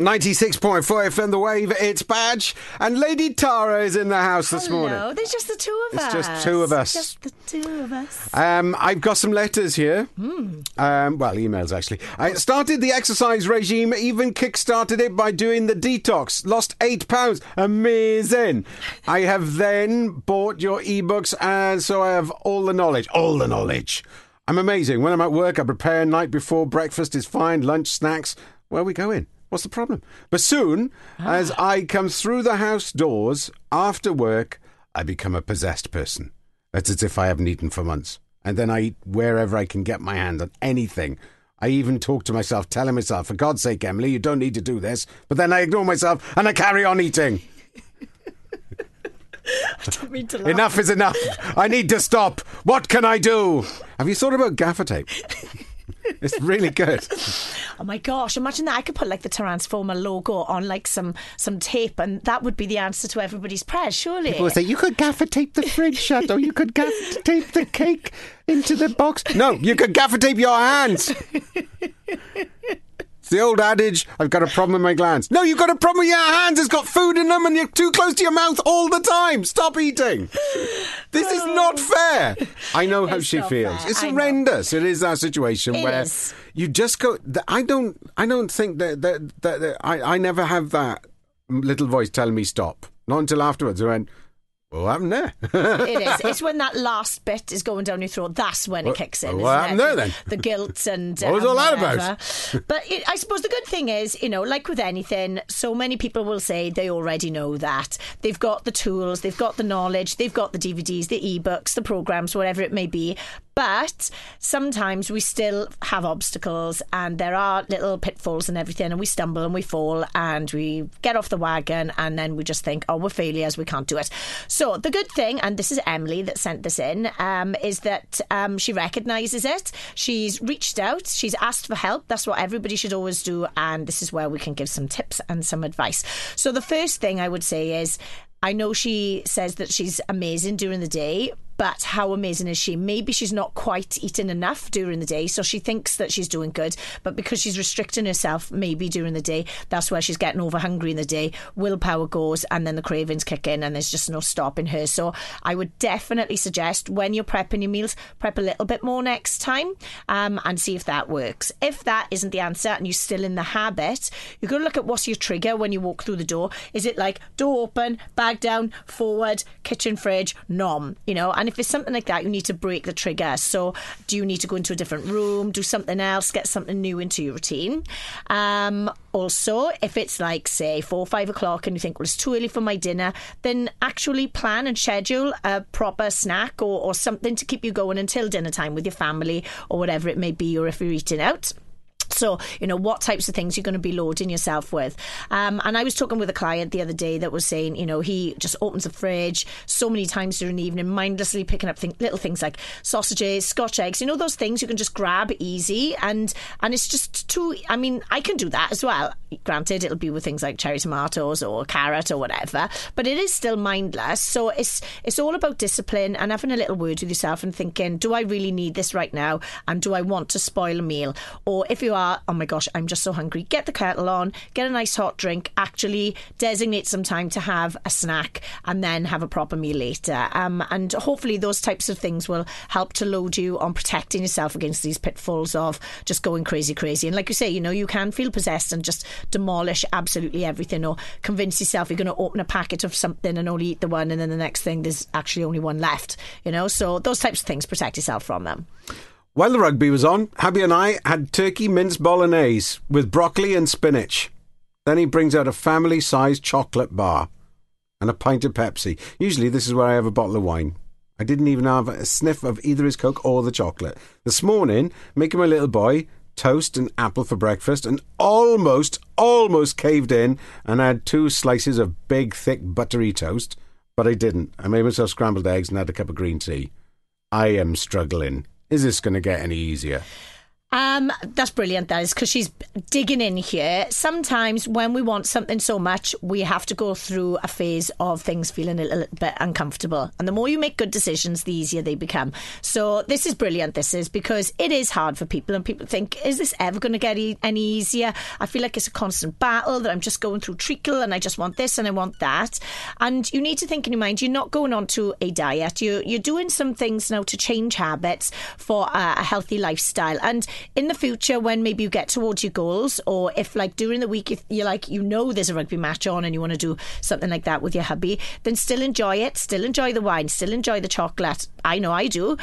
96.4 FM, The Wave, it's Badge, and Lady Tara is in the house this morning. No, there's just the two of us. It's just two of us. Just the two of us. I've got some letters here. Well, emails, actually. I started the exercise regime, even kick-started it by doing the detox. Lost 8 pounds. Amazing. I have then bought your ebooks, and so I have all the knowledge. All the knowledge. I'm amazing. When I'm at work, I prepare night before. Breakfast is fine. Lunch, snacks. Where are we going? What's the problem? But soon, as I come through the house doors after work, I become a possessed person. That's as if I haven't eaten for months. And then I eat wherever I can get my hand on anything. I even talk to myself, telling myself, for God's sake, Emily, you don't need to do this. But then I ignore myself and I carry on eating. I don't mean to laugh. Enough is enough. I need to stop. What can I do? Have you thought about gaffer tape? It's really good. Oh my gosh, imagine that. I could put like the Transformer logo on like some tape, and that would be the answer to everybody's prayers, surely. People would say, you could gaffer tape the fridge shut, or you could gaffer tape the cake into the box. No, you could gaffer tape your hands. It's the old adage, I've got a problem with my glands. No, you've got a problem with your hands. It's got food in them and you're too close to your mouth all the time. Stop eating. This is not fair. I know how she feels. Fair. It's horrendous. It is our situation where you just go... I don't think that I never have that little voice telling me stop. Not until afterwards. I went... What happened there? It is. It's when that last bit is going down your throat. That's when it kicks in. What happened there then? The guilt and what was all that about? But I suppose the good thing is, you know, like with anything, so many people will say they already know that. They've got the tools, they've got the knowledge, they've got the DVDs, the ebooks, the programmes, whatever it may be. But sometimes we still have obstacles and there are little pitfalls and everything, and we stumble and we fall and we get off the wagon, and then we just think, oh, we're failures, we can't do it. So the good thing, and this is Emily that sent this in, is that she recognises it. She's reached out. She's asked for help. That's what everybody should always do. And this is where we can give some tips and some advice. So the first thing I would say is, I know she says that she's amazing during the day, but how amazing is she? Maybe she's not quite eaten enough during the day, so she thinks that she's doing good, but because she's restricting herself maybe during the day, that's where she's getting over hungry in the day. Willpower goes, and then the cravings kick in, and there's just no stopping her. So I would definitely suggest when you're prepping your meals, prep a little bit more next time and see if that works. If that isn't the answer and you're still in the habit, you're going to look at what's your trigger when you walk through the door. Is it like door open, bag down, forward, kitchen fridge, nom, you know? And if it's something like that, you need to break the trigger. So do you need to go into a different room, do something else, get something new into your routine? Also, if it's like, say, 4 or 5 o'clock and you think, well, it's too early for my dinner, then actually plan and schedule a proper snack or something to keep you going until dinner time with your family or whatever it may be, or if you're eating out. So, you know, what types of things you're going to be loading yourself with. And I was talking with a client the other day that was saying, you know, he just opens the fridge so many times during the evening, mindlessly picking up little things like sausages, Scotch eggs, you know, those things you can just grab easy. And it's just too, I mean, I can do that as well. Granted, it'll be with things like cherry tomatoes or carrot or whatever, but it is still mindless. So it's all about discipline and having a little word with yourself and thinking, do I really need this right now? And do I want to spoil a meal? Or if you are, oh my gosh, I'm just so hungry, get the kettle on, get a nice hot drink, actually designate some time to have a snack and then have a proper meal later. And hopefully those types of things will help to load you on protecting yourself against these pitfalls of just going crazy. And like you say, you know, you can feel possessed and just demolish absolutely everything, or convince yourself you're going to open a packet of something and only eat the one, and then the next thing there's actually only one left, you know. So those types of things, protect yourself from them. While the rugby was on, Habby and I had turkey mince bolognese with broccoli and spinach. Then he brings out a family-sized chocolate bar and a pint of Pepsi. Usually this is where I have a bottle of wine. I didn't even have a sniff of either his Coke or the chocolate. This morning, making my little boy toast and apple for breakfast, and almost caved in and had 2 slices of big, thick, buttery toast. But I didn't. I made myself scrambled eggs and had a cup of green tea. I am struggling. Is this going to get any easier? That's brilliant, that is, because she's digging in here. Sometimes when we want something so much, we have to go through a phase of things feeling a little bit uncomfortable. And the more you make good decisions, the easier they become. So this is brilliant, this is, because it is hard for people. And people think, is this ever going to get any easier? I feel like it's a constant battle that I'm just going through treacle and I just want this and I want that. And you need to think in your mind, you're not going on to a diet. You're doing some things now to change habits for a healthy lifestyle. And in the future, when maybe you get towards your goals, or if like during the week, if you're like, you know, there's a rugby match on and you want to do something like that with your hubby, then still enjoy it, still enjoy the wine, still enjoy the chocolate. I know I do.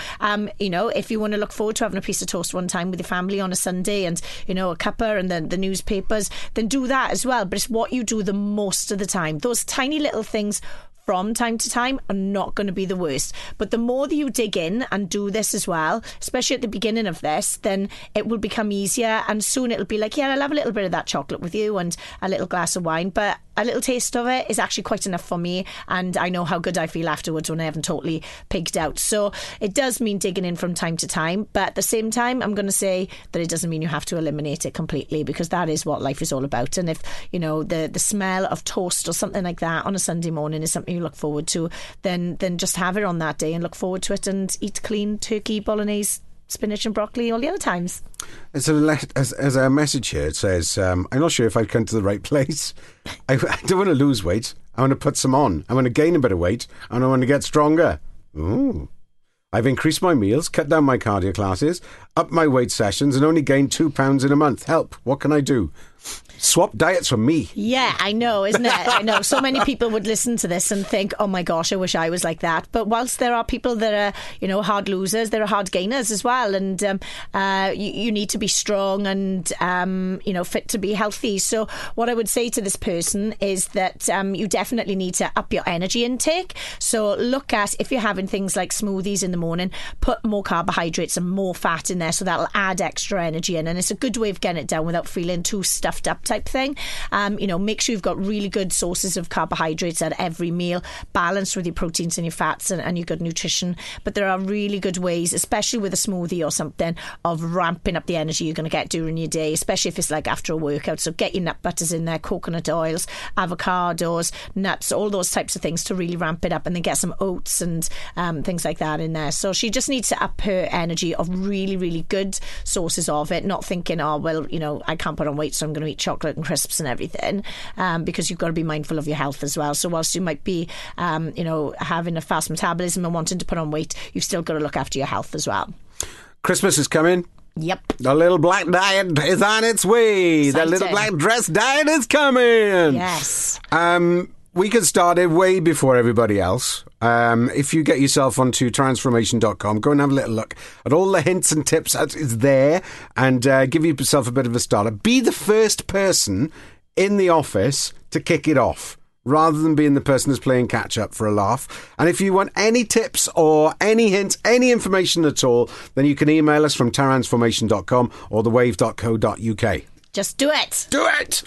You know, if you want to look forward to having a piece of toast one time with your family on a Sunday and, you know, a cuppa and the newspapers, then do that as well. But it's what you do the most of the time. Those tiny little things from time to time are not going to be the worst. But the more that you dig in and do this as well, especially at the beginning of this, then it will become easier. And soon it'll be like, yeah, I'll have a little bit of that chocolate with you and a little glass of wine, but a little taste of it is actually quite enough for me. And I know how good I feel afterwards when I haven't totally pigged out. So it does mean digging in from time to time. But at the same time, I'm going to say that it doesn't mean you have to eliminate it completely, because that is what life is all about. And if, you know, the smell of toast or something like that on a Sunday morning is something you look forward to, then just have it on that day and look forward to it and eat clean turkey, bolognese, spinach and broccoli all the other times. As our message here, it says, I'm not sure if I've come to the right place. I don't want to lose weight. I want to put some on. I want to gain a bit of weight and I want to get stronger. Ooh. I've increased my meals, cut down my cardio classes, up my weight sessions and only gained 2 pounds in a month. Help. What can I do? Swap diets for me. Yeah, I know, isn't it? I know so many people would listen to this and think, oh my gosh, I wish I was like that. But whilst there are people that are, you know, hard losers, there are hard gainers as well. And you need to be strong and, you know, fit to be healthy. So what I would say to this person is that you definitely need to up your energy intake. So look at, if you're having things like smoothies in the morning, put more carbohydrates and more fat in there. So that'll add extra energy in. And it's a good way of getting it down without feeling too stuffed up type thing. You know, make sure you've got really good sources of carbohydrates at every meal, balanced with your proteins and your fats and your good nutrition. But there are really good ways, especially with a smoothie or something, of ramping up the energy you're going to get during your day, especially if it's like after a workout. So get your nut butters in there, coconut oils, avocados, nuts, all those types of things to really ramp it up, and then get some oats and things like that in there. So she just needs to up her energy of really, really good sources of it, not thinking, oh, well, you know, I can't put on weight, so I'm going to eat chocolate and crisps and everything, because you've got to be mindful of your health as well. So whilst you might be you know, having a fast metabolism and wanting to put on weight, you've still got to look after your health as well. Christmas is coming. Yep. The little black diet is on its way. Exciting. The little black dress diet is coming. Yes. We could start it way before everybody else. If you get yourself onto transformation.com, go and have a little look at all the hints and tips that is there, and give yourself a bit of a starter. Be the first person in the office to kick it off, rather than being the person that's playing catch-up for a laugh. And if you want any tips or any hints, any information at all, then you can email us from transformation.com or thewave.co.uk. Just do it. Do it!